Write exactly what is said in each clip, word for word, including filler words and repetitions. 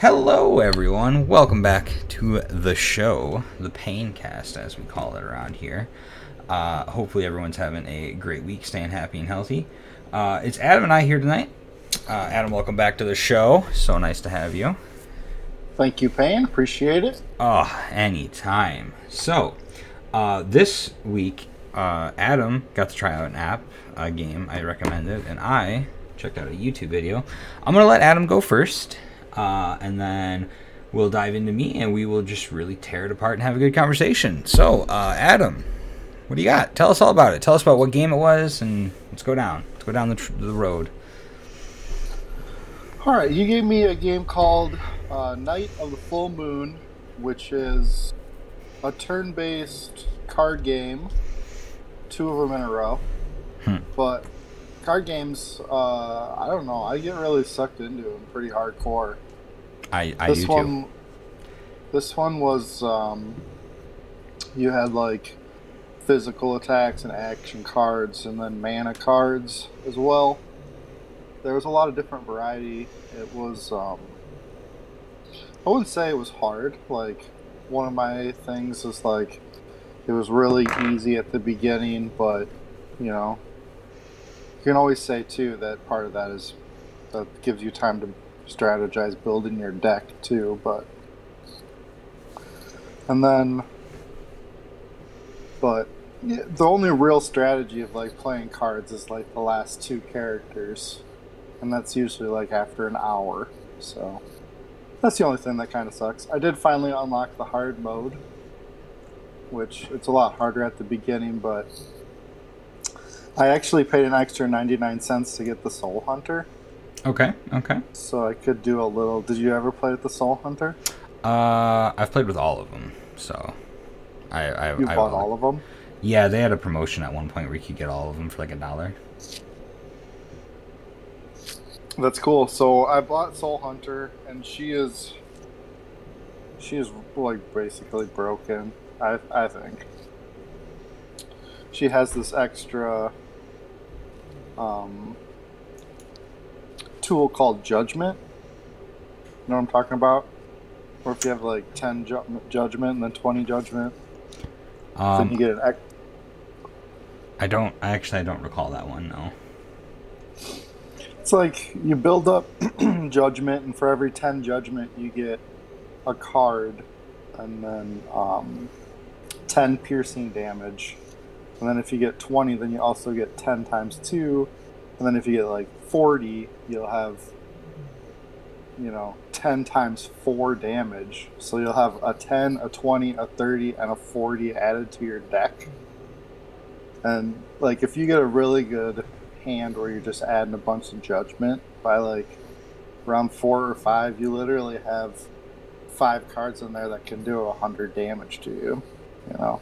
Hello everyone, welcome back to the show, the Paincast as we call it around here. Uh, hopefully everyone's having a great week, staying happy and healthy. Uh, it's Adam and I here tonight. Uh, Adam, welcome back to the show. So nice to have you. Thank you, Payne. Appreciate it. Oh, anytime. So, uh, this week, uh, Adam got to try out an app, a game I recommended, and I checked out a YouTube video. I'm going to let Adam go first. Uh, and then we'll dive into me, and we will just really tear it apart and have a good conversation. So, uh, Adam, what do you got? Tell us all about it. Tell us about what game it was, and let's go down. Let's go down the, tr- the road. All right, you gave me a game called uh, Night of the Full Moon, which is a turn-based card game, two of them in a row. Hmm. But card games, uh, I don't know, I get really sucked into them pretty hardcore. I, I this do one, too. This one was, um, you had like physical attacks and action cards and then mana cards as well. There was a lot of different variety. It was, um, I wouldn't say it was hard. Like, one of my things is like, it was really easy at the beginning, but, you know, you can always say too that part of that is, that gives you time to strategize building your deck too, but, and then, but yeah, the only real strategy of like playing cards is like the last two characters, and that's usually like after an hour, so that's the only thing that kind of sucks. I did finally unlock the hard mode, which it's a lot harder at the beginning, but I actually paid an extra ninety-nine cents to get the Soul Hunter. Okay, okay. So I could do a little... Did you ever play with the Soul Hunter? Uh, I've played with all of them, so... I, I You I, bought I, all of them? Yeah, they had a promotion at one point where you could get all of them for like a dollar. That's cool. So I bought Soul Hunter, and she is, she is like basically broken. I I think she has this extra um, tool called Judgment. You know what I'm talking about? Or if you have like ten ju- Judgment and then twenty Judgment, um, then you get an. Ex- I don't. I actually I don't recall that one. No. It's like you build up Judgment, and for every ten Judgment, you get a card, and then um, ten piercing damage. And then if you get twenty, then you also get ten times two. And then if you get like forty, you'll have, you know, ten times four damage. So you'll have a ten, a twenty, a thirty, and a forty added to your deck. And like if you get a really good hand where you're just adding a bunch of Judgment, by like round four or five you literally have five cards in there that can do a hundred damage to you, you know,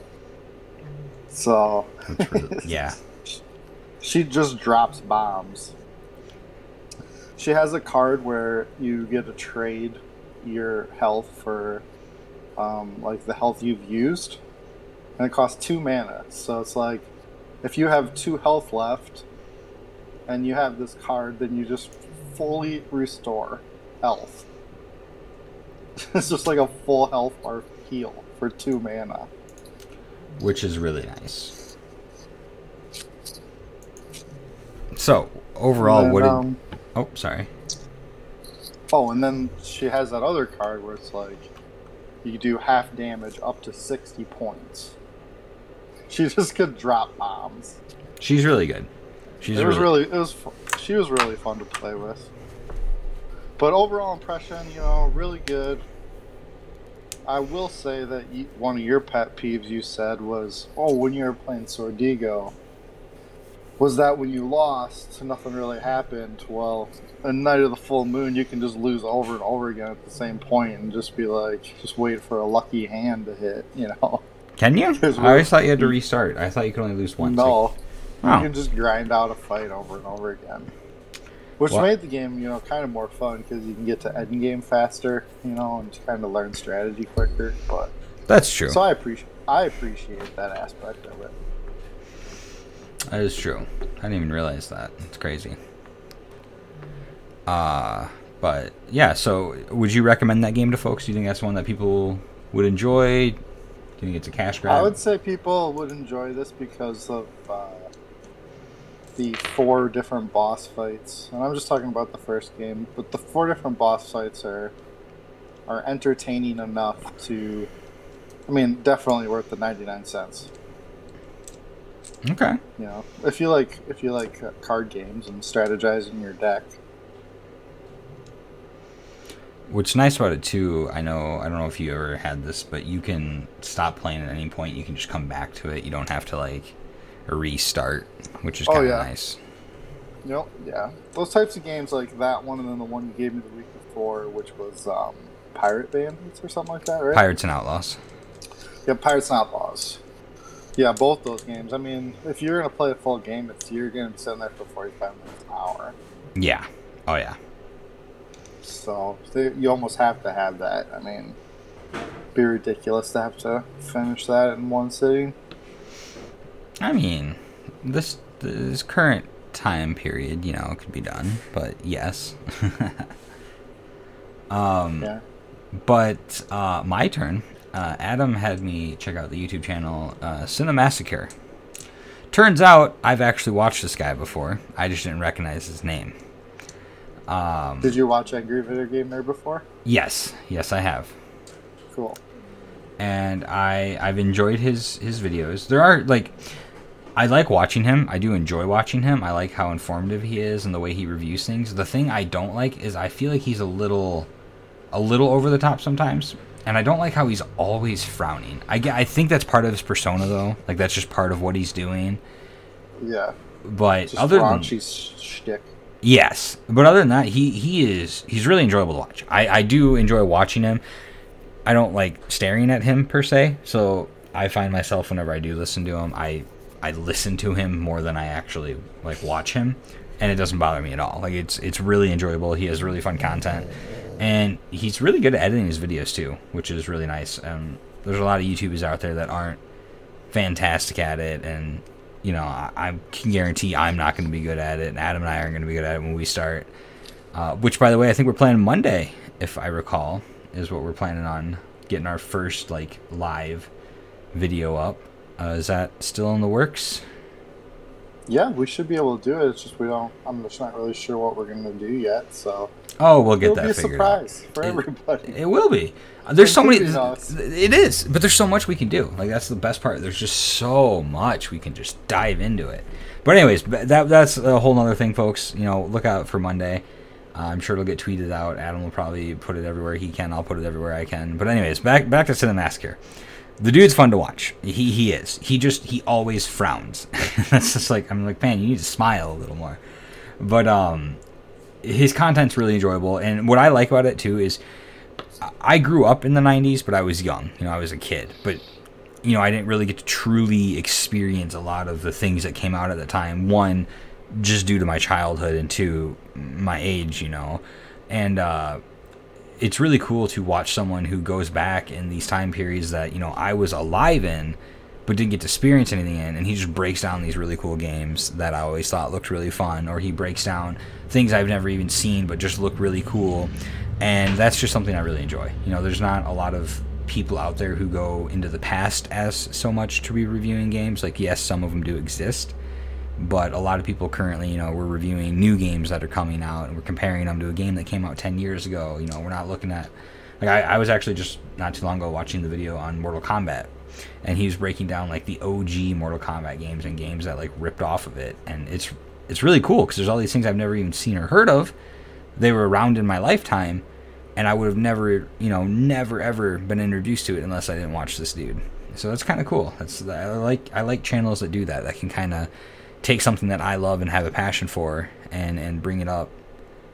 so really, yeah. She just drops bombs. She has a card where you get to trade your health for um, like the health you've used, and it costs two mana, so it's like if you have two health left and you have this card, then you just fully restore health. It's just like a full health or heal for two mana. Which is really nice. So, overall, then, what did... Um, oh, sorry. Oh, and then she has that other card where it's like, you do half damage up to sixty points. She just could drop bombs. She's really good. She's it was really, really it was she was really fun to play with. But overall impression, you know, really good. I will say that you, one of your pet peeves you said was, oh, when you were playing Swordigo, was that when you lost, nothing really happened. Well, a Night of the Full Moon, you can just lose over and over again at the same point and just be like, just wait for a lucky hand to hit, you know. Can you? I always thought you had to restart. I thought you could only lose once. No. You oh. can just grind out a fight over and over again, which well, made the game, you know, kind of more fun because you can get to end game faster, you know, and kind of learn strategy quicker. But that's true. So I appreciate I appreciate that aspect of it. That is true. I didn't even realize that. It's crazy. Uh But yeah, so would you recommend that game to folks? Do you think that's one that people would enjoy? Do you think it's a cash grab? I would say people would enjoy this because of uh, the four different boss fights. And I'm just talking about the first game, but the four different boss fights are are entertaining enough to, I mean, definitely worth the ninety-nine cents. Okay. You know, if you like if you like card games and strategizing your deck. What's nice about it too, I know I don't know if you ever had this, but you can stop playing at any point. You can just come back to it. You don't have to like restart, which is kind of oh, yeah. nice. Yep, yeah. Those types of games like that one, and then the one you gave me the week before, which was um, Pirate Bandits or something like that, right? Pirates and Outlaws. Yeah, Pirates and Outlaws. Yeah, both those games. I mean, if you're going to play a full game, it's you're going to sit there for forty-five minutes, an hour. Yeah. Oh, yeah. So, they, you almost have to have that. I mean, it'd be ridiculous to have to finish that in one sitting. I mean, this this current time period, you know, it could be done. But, yes. um, yeah. But, uh, my turn. Uh, Adam had me check out the YouTube channel uh, Cinemassacre. Turns out I've actually watched this guy before. I just didn't recognize his name. Um, Did you watch Angry Video Game Nerd before? Yes, yes I have. Cool. And I I've enjoyed his his videos. There are like I like watching him. I do enjoy watching him. I like how informative he is and the way he reviews things. The thing I don't like is I feel like he's a little a little over the top sometimes. And I don't like how he's always frowning. I, I think that's part of his persona, though. Like, that's just part of what he's doing. Yeah. But just other than... Just shtick. Yes. But other than that, he, he is... He's really enjoyable to watch. I, I do enjoy watching him. I don't like staring at him, per se. So I find myself, whenever I do listen to him, I, I listen to him more than I actually, like, watch him. And it doesn't bother me at all. Like, it's it's really enjoyable. He has really fun content. And he's really good at editing his videos, too, which is really nice. Um, there's a lot of YouTubers out there that aren't fantastic at it. And, you know, I, I can guarantee I'm not going to be good at it. And Adam and I aren't going to be good at it when we start. Uh, which, by the way, I think we're planning Monday, if I recall, is what we're planning on getting our first, like, live video up. Uh, is that still in the works? Yeah, we should be able to do it. It's just we don't... I'm just not really sure what we're going to do yet, so... Oh, we'll get that figured out. It'll be a surprise for everybody. It will be. There's so many... It is, but there's so much we can do. Like, that's the best part. There's just so much we can just dive into it. But anyways, that that's a whole other thing, folks. You know, look out for Monday. Uh, I'm sure it'll get tweeted out. Adam will probably put it everywhere he can. I'll put it everywhere I can. But anyways, back back to Cinemask here. The dude's fun to watch. He he is. He just, he always frowns. That's just like, I'm like, man, you need to smile a little more. But, um... his content's really enjoyable, and what I like about it too is I grew up in the nineties, but I was young. You know, I was a kid, but you know, I didn't really get to truly experience a lot of the things that came out at the time. One, just due to my childhood, and two, my age. You know, and uh, it's really cool to watch someone who goes back in these time periods that you know I was alive in, but didn't get to experience anything in, and he just breaks down these really cool games that I always thought looked really fun, or he breaks down things I've never even seen but just look really cool, and that's just something I really enjoy. You know, there's not a lot of people out there who go into the past as so much to be reviewing games. Like, yes, some of them do exist, but a lot of people currently, you know, we're reviewing new games that are coming out, and we're comparing them to a game that came out ten years ago. You know, we're not looking at... Like, I, I was actually just not too long ago watching the video on Mortal Kombat, and he was breaking down like the O G Mortal Kombat games and games that like ripped off of it, and it's it's really cool because there's all these things I've never even seen or heard of. They were around in my lifetime, and I would have never, you know, never ever been introduced to it unless I didn't watch this dude. So that's kind of cool. That's I like I like channels that do that that can kind of take something that I love and have a passion for, and and bring it up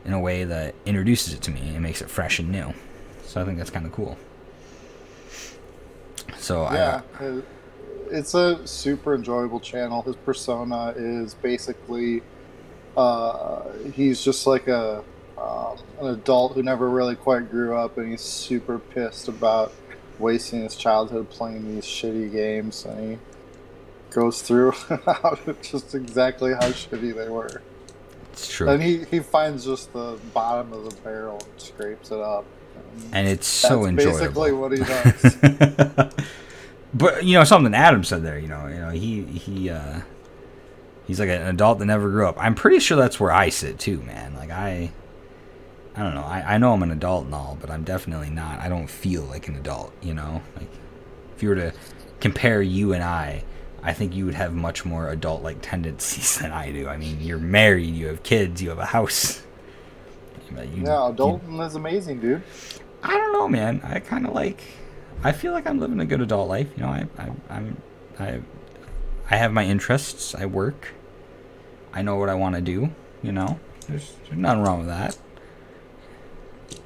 in a way that introduces it to me and makes it fresh and new. So I think that's kind of cool. So yeah, I, it's a super enjoyable channel. His persona is basically uh, he's just like a um, an adult who never really quite grew up, and he's super pissed about wasting his childhood playing these shitty games, and he goes through just exactly how shitty they were. It's true. Then he, he finds just the bottom of the barrel and scrapes it up. And, and it's so enjoyable. That's basically what he does. But, you know, something Adam said there, you know, you know, he, he, uh, he's like an adult that never grew up. I'm pretty sure that's where I sit too, man. Like, I, I don't know. I, I know I'm an adult and all, but I'm definitely not. I don't feel like an adult, you know? Like, if you were to compare you and I, I think you would have much more adult-like tendencies than I do. I mean, you're married, you have kids, you have a house. You, yeah, adulting is amazing, dude. I don't know, man. I kind of like... I feel like I'm living a good adult life. You know, I, I, I'm, I, I have my interests. I work. I know what I want to do. You know, there's, there's nothing wrong with that.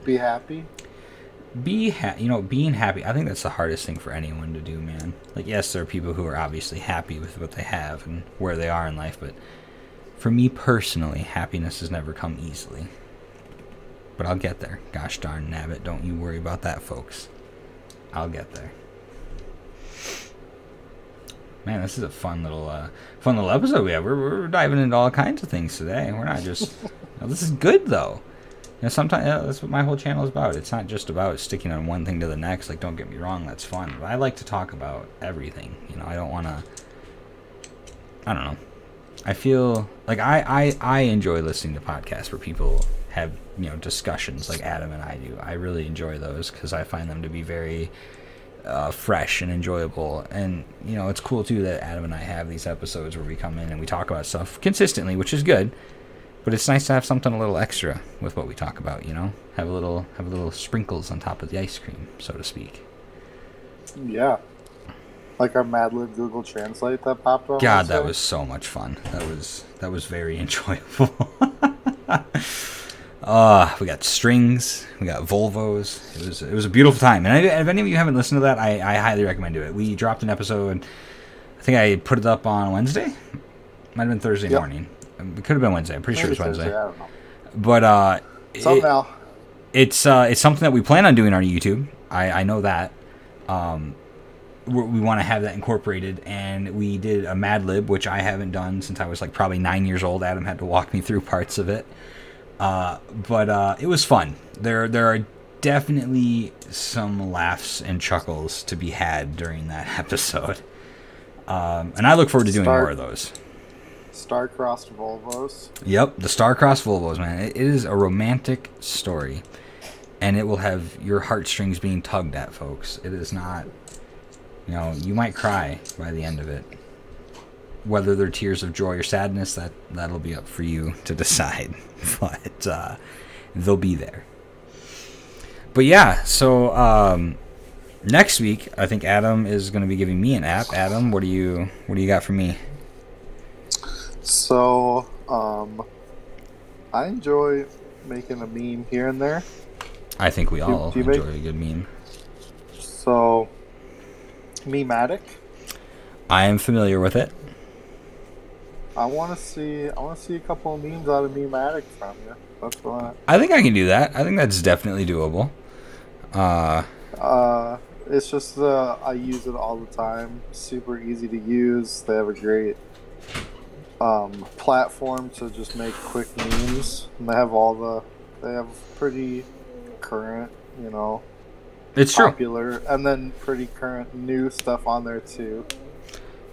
Be happy. Be ha- You know, being happy. I think that's the hardest thing for anyone to do, man. Like, yes, there are people who are obviously happy with what they have and where they are in life, but for me personally, happiness has never come easily. But I'll get there. Gosh darn nabbit! Don't you worry about that, folks. I'll get there. Man, this is a fun little, uh, fun little episode we have. We're, we're diving into all kinds of things today. We're not just. You know, this is good though. You know, sometimes you know, that's what my whole channel is about. It's not just about sticking on one thing to the next. Like, don't get me wrong, that's fun. But I like to talk about everything. You know, I don't want to. I don't know. I feel like I, I I enjoy listening to podcasts where people have, you know, discussions like Adam and I do. I really enjoy those because I find them to be very uh, fresh and enjoyable. And, you know, it's cool, too, that Adam and I have these episodes where we come in and we talk about stuff consistently, which is good. But it's nice to have something a little extra with what we talk about, you know? Have a little, have a little sprinkles on top of the ice cream, so to speak. Yeah. Like our Mad Lib Google Translate that popped up. God, that was so much fun. That was, that was very enjoyable. Uh, we got strings, we got Volvos. It was it was a beautiful time. And I, if any of you haven't listened to that, I, I highly recommend it. We dropped an episode. I think I put it up on Wednesday. Might have been Thursday yep. morning. It could have been Wednesday. I'm pretty Maybe sure it's Thursday, Wednesday. I don't know. But uh, it, it's uh, it's something that we plan on doing on YouTube. I, I know that. Um, we, we want to have that incorporated, and we did a Mad Lib, which I haven't done since I was like probably nine years old. Adam had to walk me through parts of it. Uh, but uh, it was fun. There there are definitely some laughs and chuckles to be had during that episode. Um, and I look forward to doing Star, more of those. Star-crossed Volvos. Yep, the star-crossed Volvos, man. It, it is a romantic story. And it will have your heartstrings being tugged at, folks. It is not, you know, you might cry by the end of it. Whether they're tears of joy or sadness, that, that'll be up for you to decide. But uh, they'll be there. But yeah, so um, next week, I think Adam is going to be giving me an app. Adam, what do you what do you got for me? So, um, I enjoy making a meme here and there. I think we do, all do enjoy make... a good meme. So, Mematic. I am familiar with it. I want to see. I want to see a couple of memes out of Mematic from you. That's what I think I can do that. I think that's definitely doable. Uh, uh, it's just uh, I use it all the time. Super easy to use. They have a great um, platform to just make quick memes, and they have all the. They have pretty current, you know. It's popular, true. And then pretty current new stuff on there too.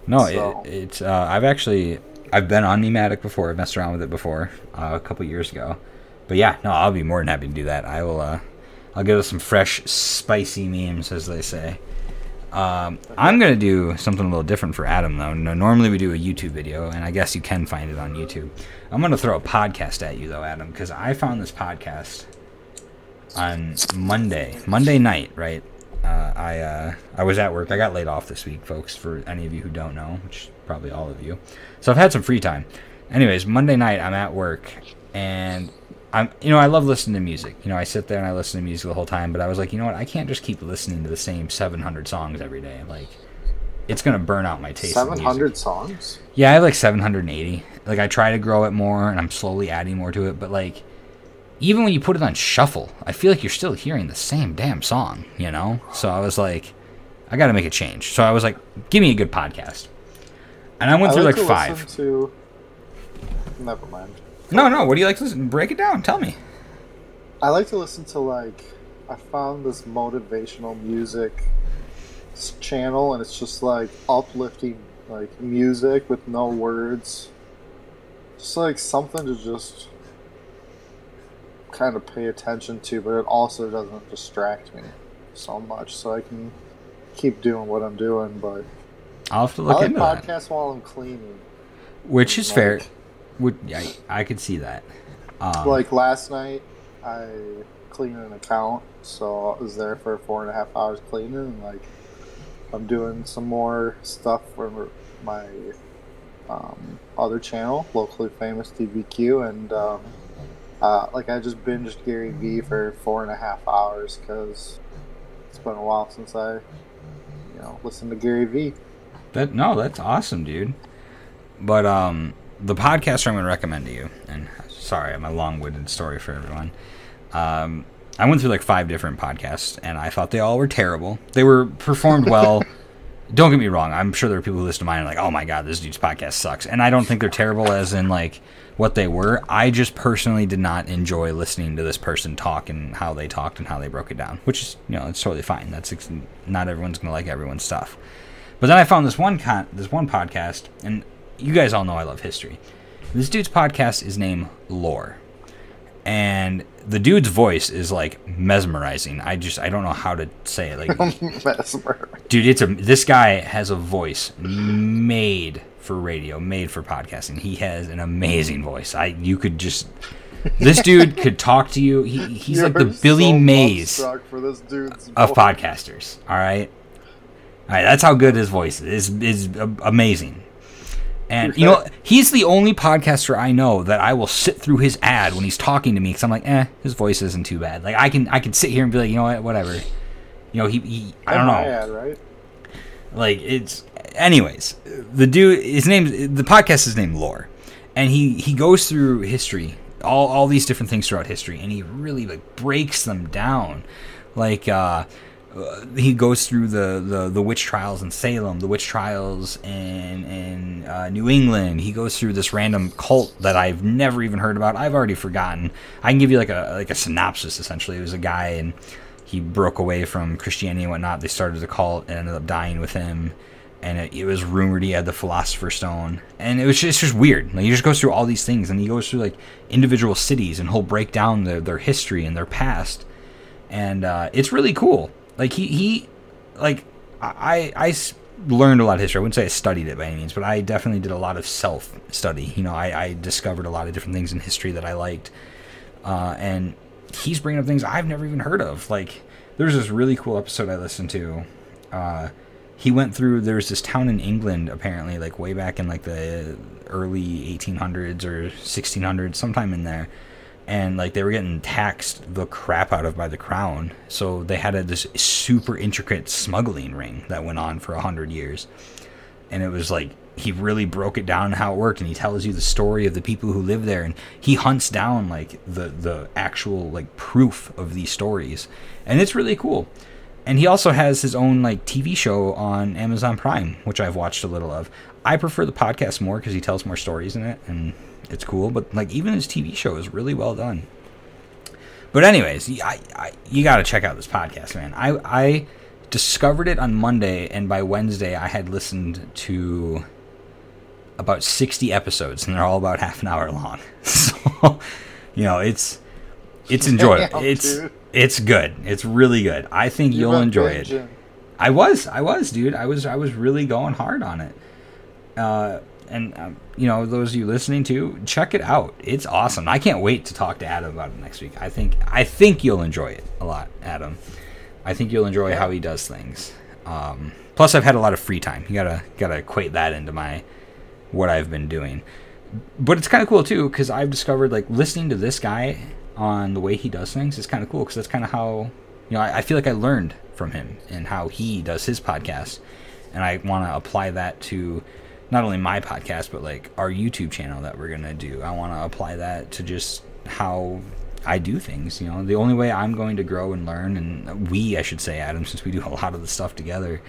No, so. it, it's. Uh, I've actually. I've been on Mematic before. I've messed around with it before uh, a couple years ago. But yeah, no, I'll be more than happy to do that. I will. Uh, I'll give us some fresh, spicy memes, as they say. Um, I'm gonna do something a little different for Adam, though. No, normally we do a YouTube video, and I guess you can find it on YouTube. I'm gonna throw a podcast at you, though, Adam, because I found this podcast on Monday, Monday night, right? Uh, I uh, I was at work. I got laid off this week, folks, for any of you who don't know, which is probably all of you. So I've had some free time. Anyways, Monday night I'm at work, and I'm you know I love listening to music. You know, I sit there and I listen to music the whole time. But I was like, you know what? I can't just keep listening to the same seven hundred songs every day. Like, it's gonna burn out my taste. seven hundred songs? Yeah, I have like seven hundred eighty. Like, I try to grow it more, and I'm slowly adding more to it. But like, even when you put it on shuffle, I feel like you're still hearing the same damn song, you know? So I was like, I got to make a change. So I was like, give me a good podcast. And I went I through like, like to five. To... Never mind. No, no. What do you like to listen? Break it down. Tell me. I like to listen to, like, I found this motivational music channel, and it's just, like, uplifting, like, music with no words. Just, like, something to just kind of pay attention to, but it also doesn't distract me so much, so I can keep doing what I'm doing, but I'll have to look into that. I like podcasts while I'm cleaning. Which is fair. Would, yeah, I could see that. Um, like, last night, I cleaned an account, so I was there for four and a half hours cleaning, and, like, I'm doing some more stuff for my um, other channel, Locally Famous T V Q, and, um, uh, like, I just binged Gary Vee for four and a half hours, because it's been a while since I, you know, listened to Gary Vee. That, no, that's awesome, dude. But, um... the podcaster I'm going to recommend to you, and sorry, I'm a long-winded story for everyone. Um, I went through like five different podcasts, and I thought they all were terrible. They were performed well. Don't get me wrong. I'm sure there are people who listen to mine and are like, oh my God, this dude's podcast sucks. And I don't think they're terrible as in like what they were. I just personally did not enjoy listening to this person talk and how they talked and how they broke it down, which is, you know, it's totally fine. That's not everyone's going to like everyone's stuff. But then I found this one con- this one podcast, and you guys all know I love history. This dude's podcast is named Lore. And the dude's voice is, like, mesmerizing. I just, I don't know how to say it. Like, dude, it's a, this guy has a voice made for radio, made for podcasting. He has an amazing voice. I, you could just, this dude could talk to you. He, he's You're like the so Billy Mays for this dude's of voice. Podcasters. All right. All right. That's how good his voice is. It's, it's amazing. And, you know, he's the only podcaster I know that I will sit through his ad when he's talking to me because I'm like, eh, his voice isn't too bad. Like, I can I can sit here and be like, you know what, whatever. You know, he, he I don't know. Ad, right? Like, it's... Anyways, the dude, his name, the podcast is named Lore. And he, he goes through history, all, all these different things throughout history, and he really, like, breaks them down. Like, uh... Uh, he goes through the, the, the witch trials in Salem, the witch trials in, in uh, New England. He goes through this random cult that I've never even heard about. I've already forgotten. I can give you like a like a synopsis, essentially. It was a guy, and he broke away from Christianity and whatnot. They started a cult and ended up dying with him. And it, it was rumored he had the Philosopher's Stone. And it was just, it's just weird. Like, he just goes through all these things, and he goes through like individual cities, and he'll break down their, their history and their past. And uh, it's really cool. Like, he, he, like, I, I learned a lot of history. I wouldn't say I studied it by any means, but I definitely did a lot of self-study. You know, I, I discovered a lot of different things in history that I liked. Uh, and he's bringing up things I've never even heard of. Like, there's this really cool episode I listened to. Uh, he went through, there's this town in England, apparently, like, way back in, like, the early eighteen hundreds or sixteen hundreds, sometime in there. And, like, they were getting taxed the crap out of by the crown. So they had a, this super intricate smuggling ring that went on for one hundred years. And it was, like, he really broke it down how it worked. And he tells you the story of the people who live there. And he hunts down, like, the, the actual, like, proof of these stories. And it's really cool. And he also has his own, like, T V show on Amazon Prime, which I've watched a little of. I prefer the podcast more because he tells more stories in it. And it's cool, but like even his T V show is really well done. But anyways, I, I, you got to check out this podcast, man. I, I discovered it on Monday, and by Wednesday I had listened to about sixty episodes, and they're all about half an hour long. So, you know, it's it's enjoyable. It's it's good. It's really good. I think you'll enjoy it. I was, I was, dude. I was, I was really going hard on it. Uh. And, um, you know, those of you listening to, check it out. It's awesome. I can't wait to talk to Adam about it next week. I think I think you'll enjoy it a lot, Adam. I think you'll enjoy how he does things. Um, plus, I've had a lot of free time. You gotta gotta equate that into my what I've been doing. But it's kind of cool, too, because I've discovered, like, listening to this guy on the way he does things is kind of cool, because that's kind of how, you know, I, I feel like I learned from him and how he does his podcast. And I want to apply that to not only my podcast, but like our YouTube channel that we're going to do. I want to apply that to just how I do things. You know, the only way I'm going to grow and learn, and we, I should say, Adam, since we do a lot of the stuff together,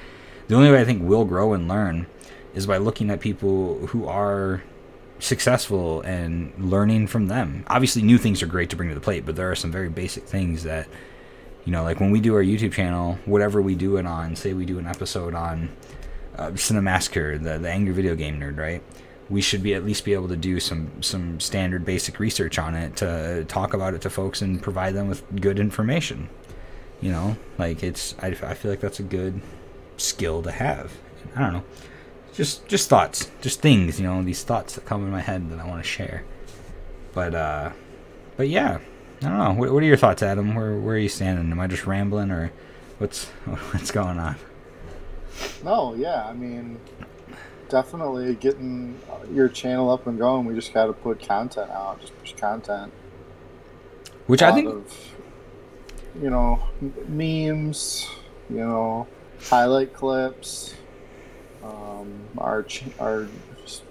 the only way I think we'll grow and learn is by looking at people who are successful and learning from them. Obviously, new things are great to bring to the plate, but there are some very basic things that, you know, like when we do our YouTube channel, whatever we do it on, say we do an episode on uh, Cinemassacre, the, the Angry Video Game Nerd, right? We should be at least be able to do some, some standard basic research on it, to talk about it to folks and provide them with good information. You know, like it's, I, I feel like that's a good skill to have. I don't know. Just just thoughts, just things, you know, these thoughts that come in my head that I want to share. But, uh, but yeah, I don't know. What, what are your thoughts, Adam? Where where are you standing? Am I just rambling, or what's what's going on? No, yeah, I mean, definitely getting your channel up and going. We just got to put content out, just push content. Which I think, of, you know, memes, you know, highlight clips. Um, our ch- our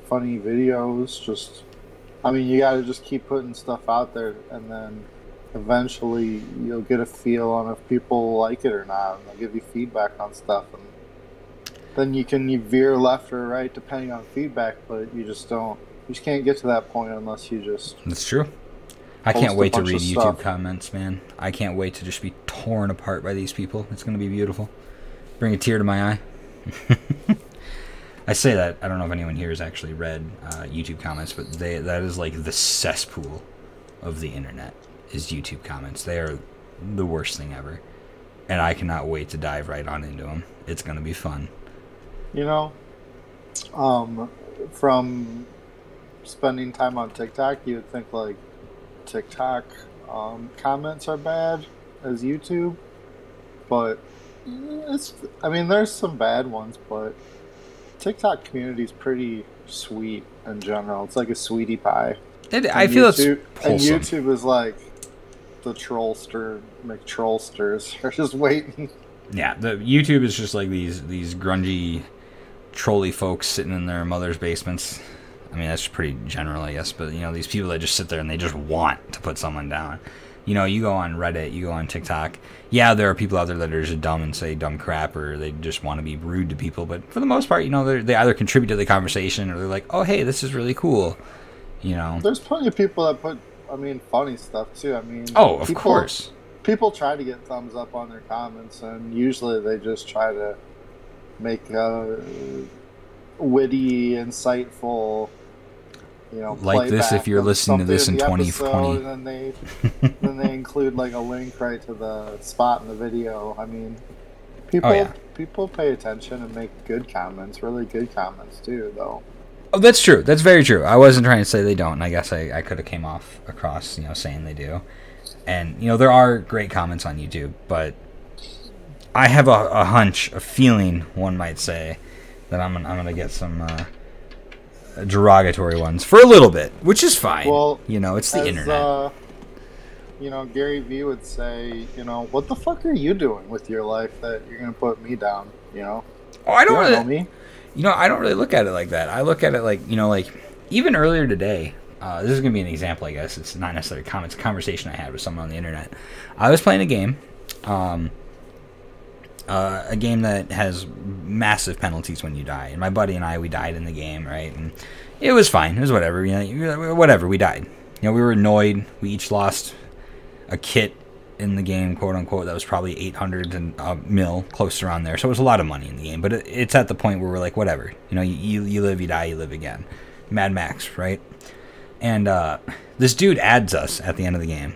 funny videos, just, I mean, you gotta just keep putting stuff out there, and then eventually you'll get a feel on if people like it or not, and they'll give you feedback on stuff, and then you can you veer left or right depending on feedback, but you just don't, you just can't get to that point unless you just... That's true. I can't wait to read YouTube stuff. Comments, man. I can't wait to just be torn apart by these people. It's gonna be beautiful. Bring a tear to my eye. I say that, I don't know if anyone here has actually read uh, YouTube comments, but they that is like the cesspool of the internet, is YouTube comments. They are the worst thing ever, and I cannot wait to dive right on into them. It's going to be fun. You know, um, from spending time on TikTok, you would think like TikTok um, comments are bad as YouTube, but it's, I mean, there's some bad ones, but TikTok community is pretty sweet in general. It's like a sweetie pie. It, I YouTube, feel it's wholesome. And YouTube is like the trollster, McTrollsters are just waiting. Yeah, the YouTube is just like these these grungy, trolley folks sitting in their mother's basements. I mean, that's pretty general, I guess. But you know, these people that just sit there and they just want to put someone down. You know, you go on Reddit, you go on TikTok. Yeah, there are people out there that are just dumb and say dumb crap, or they just want to be rude to people. But for the most part, you know, they either contribute to the conversation, or they're like, oh, hey, this is really cool. You know, there's plenty of people that put, I mean, funny stuff, too. I mean, oh, of people, course. People try to get thumbs up on their comments, and usually they just try to make uh, witty, insightful, you know, like this if you're listening to this in twenty twenty. And then they, then they include like a link right to the spot in the video. I mean, people oh, yeah. people pay attention and make good comments, really good comments too, though. Oh, that's true. That's very true. I wasn't trying to say they don't. I guess I, I could have came off across, you know, saying they do. And, you know, there are great comments on YouTube, but I have a, a hunch, a feeling, one might say, that I'm, I'm going to get some... Uh, derogatory ones for a little bit, which is fine. Well, you know, it's the as, internet. Uh, you know, Gary Vee would say, you know, what the fuck are you doing with your life that you're gonna put me down? You know, oh, I don't, you don't really, know me. You know, I don't really look at it like that. I look at it like, you know, like even earlier today. Uh, this is gonna be an example, I guess. It's not necessarily a comment. It's a conversation I had with someone on the internet. I was playing a game, um, uh, a game that has massive penalties when you die, and my buddy and I, we died in the game, right? And it was fine, it was whatever, you know, whatever, we died, you know, we were annoyed, we each lost a kit in the game, quote unquote, that was probably eight hundred and uh, mil, close around there, so it was a lot of money in the game, but it, it's at the point where we're like, whatever, you know, you, you, you live, you die, you live again, Mad Max, right? And uh, this dude adds us at the end of the game,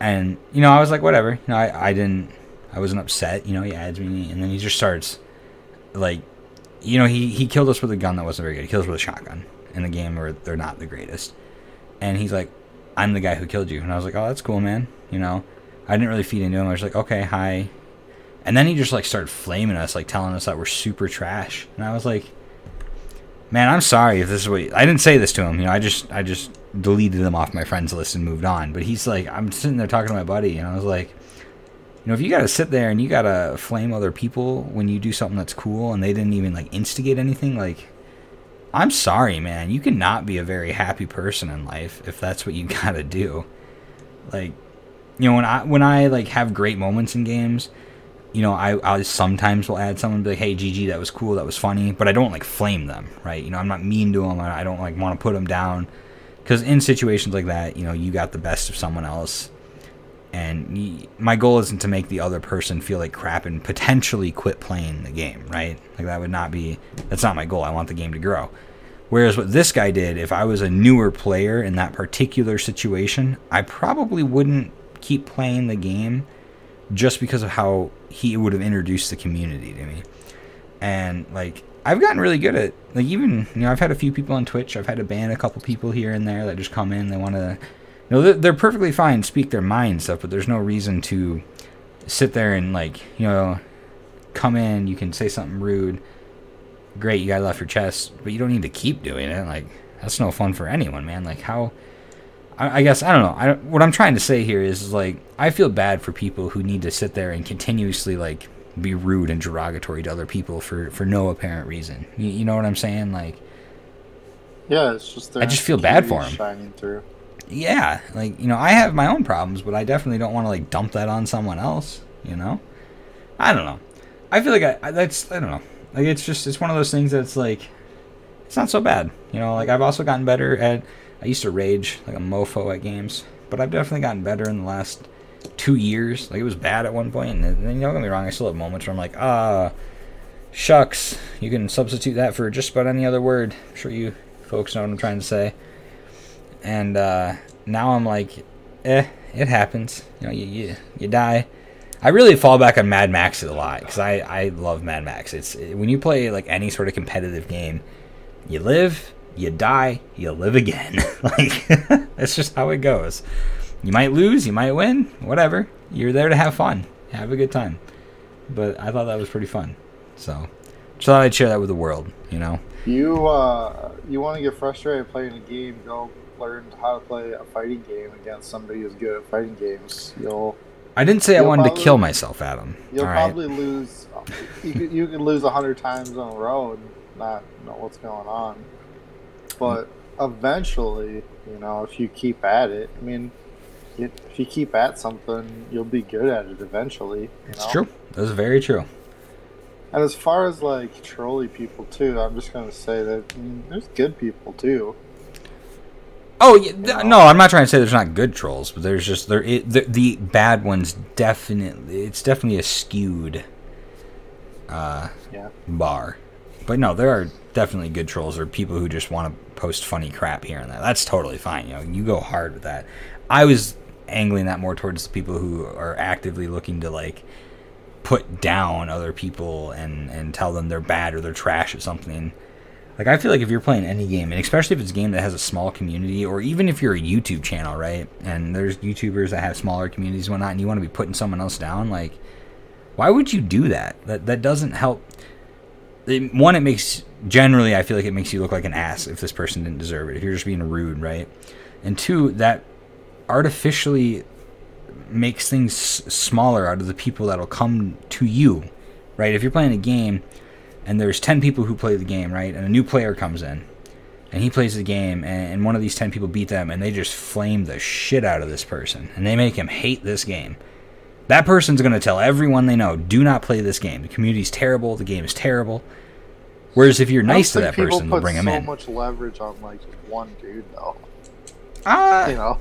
and, you know, I was like, whatever, you know, I, I didn't, I wasn't upset, you know, he adds me, and then he just starts, like, you know, he, he killed us with a gun that wasn't very good. He killed us with a shotgun in the game, where they're not the greatest. And he's like, I'm the guy who killed you. And I was like, oh, that's cool, man. You know, I didn't really feed into him. I was like, okay, hi. And then he just, like, started flaming us, like, telling us that we're super trash. And I was like, man, I'm sorry if this is what you... I didn't say this to him. You know, I just I just deleted him off my friends list and moved on. But he's like, I'm sitting there talking to my buddy, and I was like... You know, if you gotta sit there and you gotta flame other people when you do something that's cool, and they didn't even, like, instigate anything, like, I'm sorry, man. You cannot be a very happy person in life if that's what you gotta do. Like, you know, when I, when I like, have great moments in games, you know, I I sometimes will add someone and be like, hey, G G, that was cool, that was funny, but I don't, like, flame them, right? You know, I'm not mean to them, I don't, like, want to put them down, because in situations like that, you know, you got the best of someone else, and you, my goal isn't to make the other person feel like crap and potentially quit playing the game, right? Like, that would not be, that's not my goal, I want the game to grow. Whereas what this guy did, if I was a newer player in that particular situation, I probably wouldn't keep playing the game just because of how he would have introduced the community to me. And, like, I've gotten really good at, like, even, you know, I've had a few people on Twitch. I've had to ban a couple people here and there that just come in. They want to, you know, they're, they're perfectly fine, speak their mind and stuff, but there's no reason to sit there and, like, you know, come in. You can say something rude. Great, you got it off your chest, but you don't need to keep doing it. Like, that's no fun for anyone, man. Like, how... I guess, I don't know, I, what I'm trying to say here is, is, like, I feel bad for people who need to sit there and continuously, like, be rude and derogatory to other people for, for no apparent reason. You, you know what I'm saying? Like, yeah, it's just... I just feel bad for them. Shining through. Yeah, like, you know, I have my own problems, but I definitely don't want to, like, dump that on someone else, you know? I don't know. I feel like I, I that's, I don't know. Like, it's just, it's one of those things that's, like, it's not so bad. You know, like, I've also gotten better at... I used to rage like a mofo at games, but I've definitely gotten better in the last two years. Like, it was bad at one point, and, and you know, don't get me wrong, I still have moments where I'm like, ah, shucks. You can substitute that for just about any other word. I'm sure you folks know what I'm trying to say. And uh, now I'm like, eh, it happens. You know, you you, you die. I really fall back on Mad Max a lot because I, I love Mad Max. It's when you play like any sort of competitive game, you live. You die, you live again. Like, that's just how it goes. You might lose, you might win, whatever. You're there to have fun. Have a good time. But I thought that was pretty fun. So, just thought I'd share that with the world, you know? You, uh, you want to get frustrated playing a game, go learn how to play a fighting game against somebody who's good at fighting games. You'll... I didn't say I wanted probably, to kill myself, Adam. You'll All probably right. lose... You could, you could lose one hundred times in a row and not know what's going on. But eventually, you know, if you keep at it, I mean, if you keep at something, you'll be good at it eventually. That's true. That's very true. And as far as, like, trolly people, too, I'm just going to say that I mean, there's good people, too. Oh, yeah, th- no, I'm not trying to say there's not good trolls, but there's just, there, it, the, the bad ones definitely, it's definitely a skewed uh, yeah. bar. But no, there are definitely good trolls or people who just want to post funny crap here and there. That's totally fine. You know, you go hard with that. I was angling that more towards the people who are actively looking to, like, put down other people and, and tell them they're bad or they're trash or something. Like, I feel like if you're playing any game, and especially if it's a game that has a small community, or even if you're a YouTube channel, right, and there's YouTubers that have smaller communities and whatnot, and you want to be putting someone else down, like, why would you do that? That, that doesn't help... It, one, it makes, generally, I feel like it makes you look like an ass if this person didn't deserve it, if you're just being rude, right? And two, that artificially makes things s- smaller out of the people that'll come to you, right? If you're playing a game and there's ten people who play the game, right? And a new player comes in and he plays the game and, and one of these ten people beat them and they just flame the shit out of this person and they make him hate this game. That person's going to tell everyone they know, do not play this game. The community's terrible. The game is terrible. Whereas if you're nice to that person, they'll bring them in. People put so much leverage on, like, one dude, though. Uh, you know?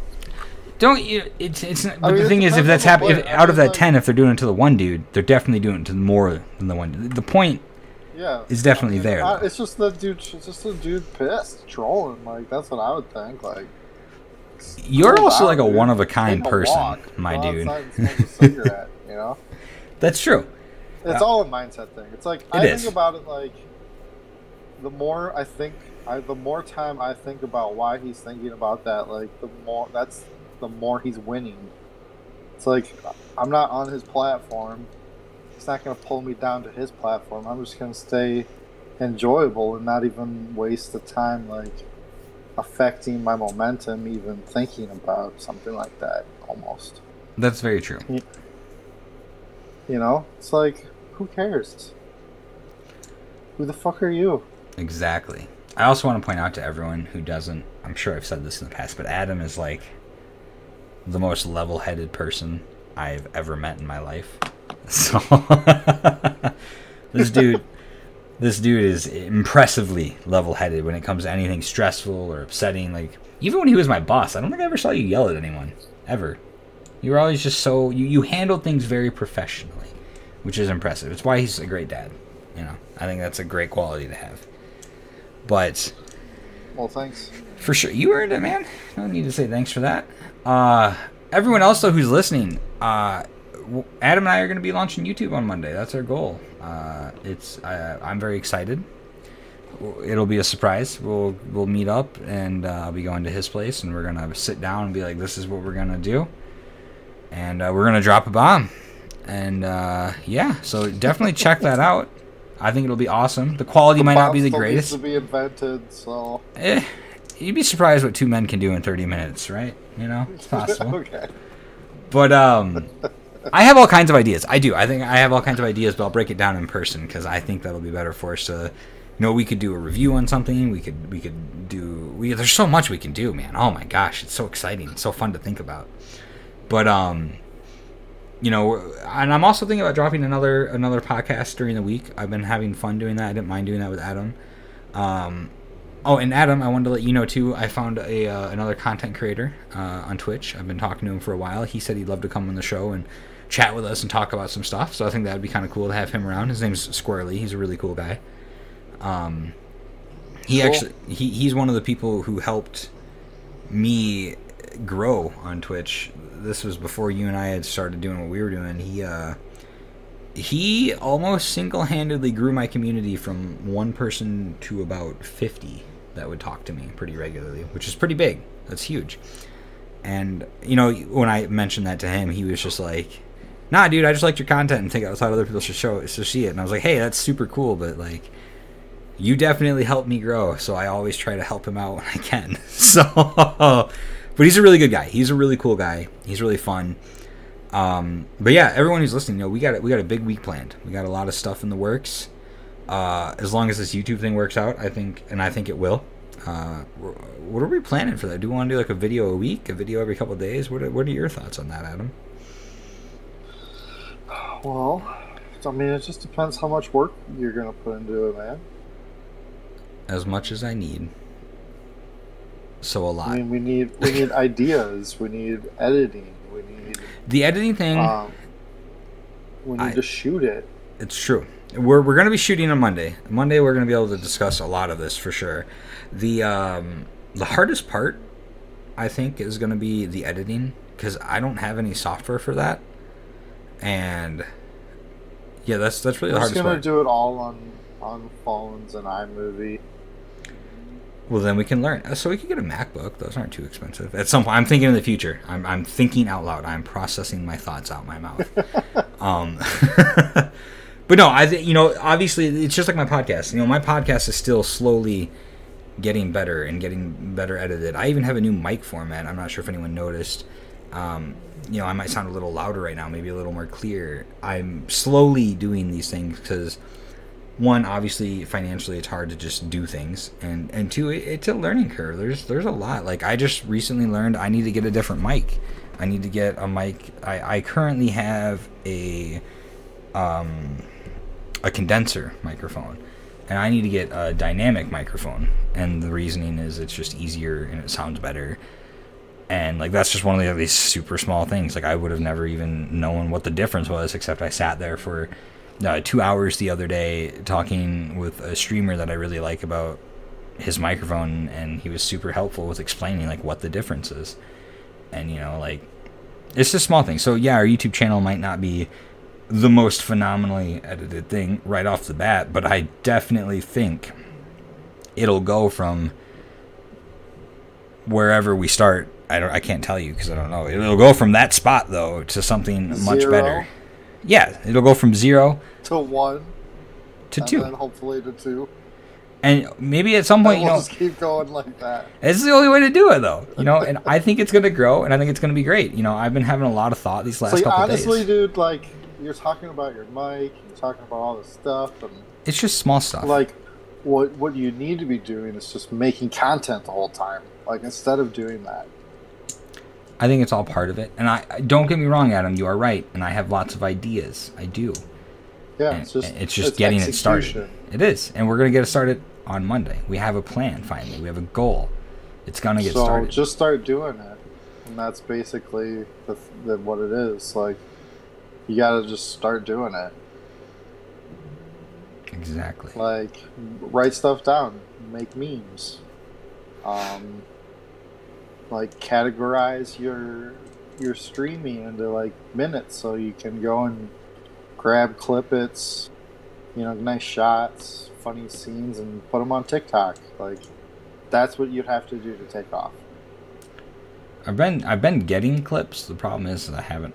Don't you... It's, it's not, but mean, the thing is, if that's happening... Out I mean, of that ten, if they're doing it to the one dude, they're definitely doing it to more than the one dude. The point yeah, is definitely I mean, there. I, it's just the dude It's just the dude pissed, trolling. Like, that's what I would think, like... You're cool also like a dude. one-of-a-kind person, walk. my Go dude. Cigarette, you know? That's true. It's uh, all a mindset thing. It's like, it I is. think about it like, the more I think, I, the more time I think about why he's thinking about that, like, the more, that's, the more he's winning. It's like, I'm not on his platform. He's not going to pull me down to his platform. I'm just going to stay enjoyable and not even waste the time, like, affecting my momentum even thinking about something like that almost. That's very true. You know, it's like, who cares? Who the fuck are you? Exactly. I also want to point out to everyone who doesn't, I'm sure I've said this in the past, but Adam is like the most level-headed person I've ever met in my life. So this dude, this dude is impressively level-headed when it comes to anything stressful or upsetting. Like even when he was my boss, I don't think I ever saw you yell at anyone ever. You were always just so you, you handled things very professionally, which is impressive. It's why he's a great dad. You know, I think that's a great quality to have. But well, thanks. For sure. You earned it, man. No need to say thanks for that. Uh, everyone else, though, who's listening, uh, Adam and I are going to be launching YouTube on Monday. That's our goal. Uh, it's uh, I'm very excited. It'll be a surprise. We'll we'll meet up, and uh, I'll be going to his place, and we're going to sit down and be like, this is what we're going to do. And uh, we're going to drop a bomb. And, uh, yeah, so definitely check that out. I think it'll be awesome. The quality the might not be the greatest. Needs to be invented, so... Eh. You'd be surprised what two men can do in thirty minutes, right? You know, it's possible. Okay. But um, I have all kinds of ideas. I do. I think I have all kinds of ideas, but I'll break it down in person because I think that'll be better for us to. You know, we could do a review on something. We could. We could do. We there's so much we can do, man. Oh my gosh, it's so exciting. It's so fun to think about. But um, you know, and I'm also thinking about dropping another another podcast during the week. I've been having fun doing that. I didn't mind doing that with Adam. Um. Oh, and Adam, I wanted to let you know, too, I found a uh, another content creator uh, on Twitch. I've been talking to him for a while. He said he'd love to come on the show and chat with us and talk about some stuff, so I think that would be kind of cool to have him around. His name's Squirrely. He's a really cool guy. Um, he cool. actually he, he's one of the people who helped me grow on Twitch. This was before you and I had started doing what we were doing. He, uh, he almost single-handedly grew my community from one person to about fifty. That would talk to me pretty regularly, which is pretty big. That's huge. And, you know, when I mentioned that to him, he was just like, nah, dude, I just liked your content and think I thought other people should show should see it. And I was like, hey, that's super cool, but, like, you definitely helped me grow, so I always try to help him out when I can. So, but he's a really good guy. He's a really cool guy. He's really fun. Um, but, yeah, everyone who's listening, you know, we got, we got a big week planned. We got a lot of stuff in the works. Uh, as long as this YouTube thing works out, I think, and I think it will. Uh, what are we planning for that? Do we want to do like a video a week, a video every couple of days? What are, what are your thoughts on that, Adam? Well, I mean, it just depends how much work you're going to put into it, man. As much as I need. So a lot. I mean, we need, we need ideas. We need editing. We need the editing thing. Um, we need I, to shoot it. It's true. We're we're going to be shooting on Monday. Monday we're going to be able to discuss a lot of this for sure. The um, the hardest part, I think, is going to be the editing because I don't have any software for that. And yeah, that's that's really the hardest part. We're just going to do it all on on phones and iMovie. Well, then we can learn. So we can get a MacBook. Those aren't too expensive. At some point, I'm thinking in the future. I'm I'm thinking out loud. I'm processing my thoughts out my mouth. um. But no, I th- you know, obviously it's just like my podcast. You know, my podcast is still slowly getting better and getting better edited. I even have a new mic format. I'm not sure if anyone noticed. Um, you know, I might sound a little louder right now, maybe a little more clear. I'm slowly doing these things because, one, obviously financially it's hard to just do things, and and two, it, it's a learning curve. There's there's a lot. Like I just recently learned I need to get a different mic. I need to get a mic. I, I currently have a. Um, a condenser microphone, and I need to get a dynamic microphone, and the reasoning is it's just easier and it sounds better, and like that's just one of the, these super small things. Like I would have never even known what the difference was, except I sat there for uh, two hours the other day talking with a streamer that I really like about his microphone, and he was super helpful with explaining like what the difference is, and you know, like it's just small things. So yeah, our YouTube channel might not be the most phenomenally edited thing right off the bat, but I definitely think it'll go from wherever we start. I don't. I can't tell you because I don't know. It'll go from that spot though to something zero. Much better. Yeah, it'll go from zero to one to and two, then hopefully to two, and maybe at some point we'll you know just keep going like that. This is the only way to do it though, you know. And I think it's gonna grow, and I think it's gonna be great. You know, I've been having a lot of thought these last like, couple honestly, days. Honestly, dude, like. You're talking about your mic, you're talking about all this stuff. And it's just small stuff. Like, what what you need to be doing is just making content the whole time. Like, instead of doing that. I think it's all part of it. And I don't get me wrong, Adam, you are right. And I have lots of ideas. I do. Yeah, it's just, it's just it's getting execution. It started. It is. And we're going to get it started on Monday. We have a plan, finally. We have a goal. It's going to get so started. So just start doing it. And that's basically the, the, what it is. Like, you got to just start doing it. Exactly. Like, write stuff down. Make memes. Um... Like, categorize your your streaming into like minutes, so you can go and grab clippets, you know, nice shots, funny scenes, and put them on TikTok. Like, that's what you'd have to do to take off. I've been I've been getting clips. The problem is that I haven't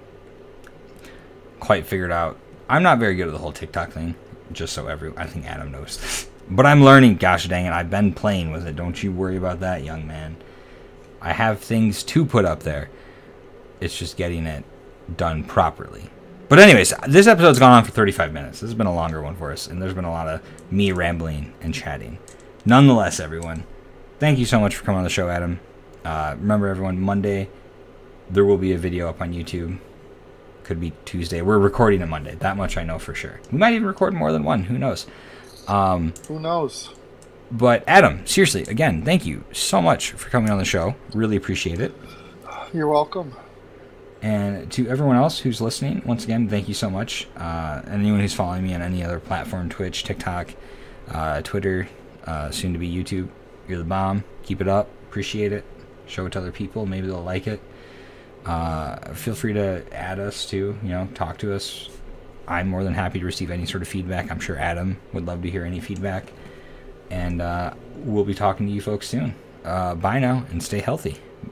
quite figured out. I'm not very good at the whole TikTok thing. Just so every I think Adam knows this, but I'm learning. Gosh dang it! I've been playing with it. Don't you worry about that, young man. I have things to put up there. It's just getting it done properly. But anyways, this episode's gone on for thirty-five minutes. This has been a longer one for us, and there's been a lot of me rambling and chatting. Nonetheless, everyone, thank you so much for coming on the show, Adam. Uh, remember, everyone, Monday, there will be a video up on YouTube. Could be Tuesday. We're recording on Monday. That much I know for sure. We might even record more than one. Who knows? Um, Who knows? But Adam, seriously, again, thank you so much for coming on the show. Really appreciate it. You're welcome. And to everyone else who's listening, once again, thank you so much. Uh, anyone who's following me on any other platform, Twitch, TikTok, uh, Twitter, uh, soon to be YouTube, you're the bomb. Keep it up. Appreciate it. Show it to other people. Maybe they'll like it. Uh, feel free to add us too. You know, talk to us. I'm more than happy to receive any sort of feedback. I'm sure Adam would love to hear any feedback. And uh, we'll be talking to you folks soon. Uh, bye now, and stay healthy.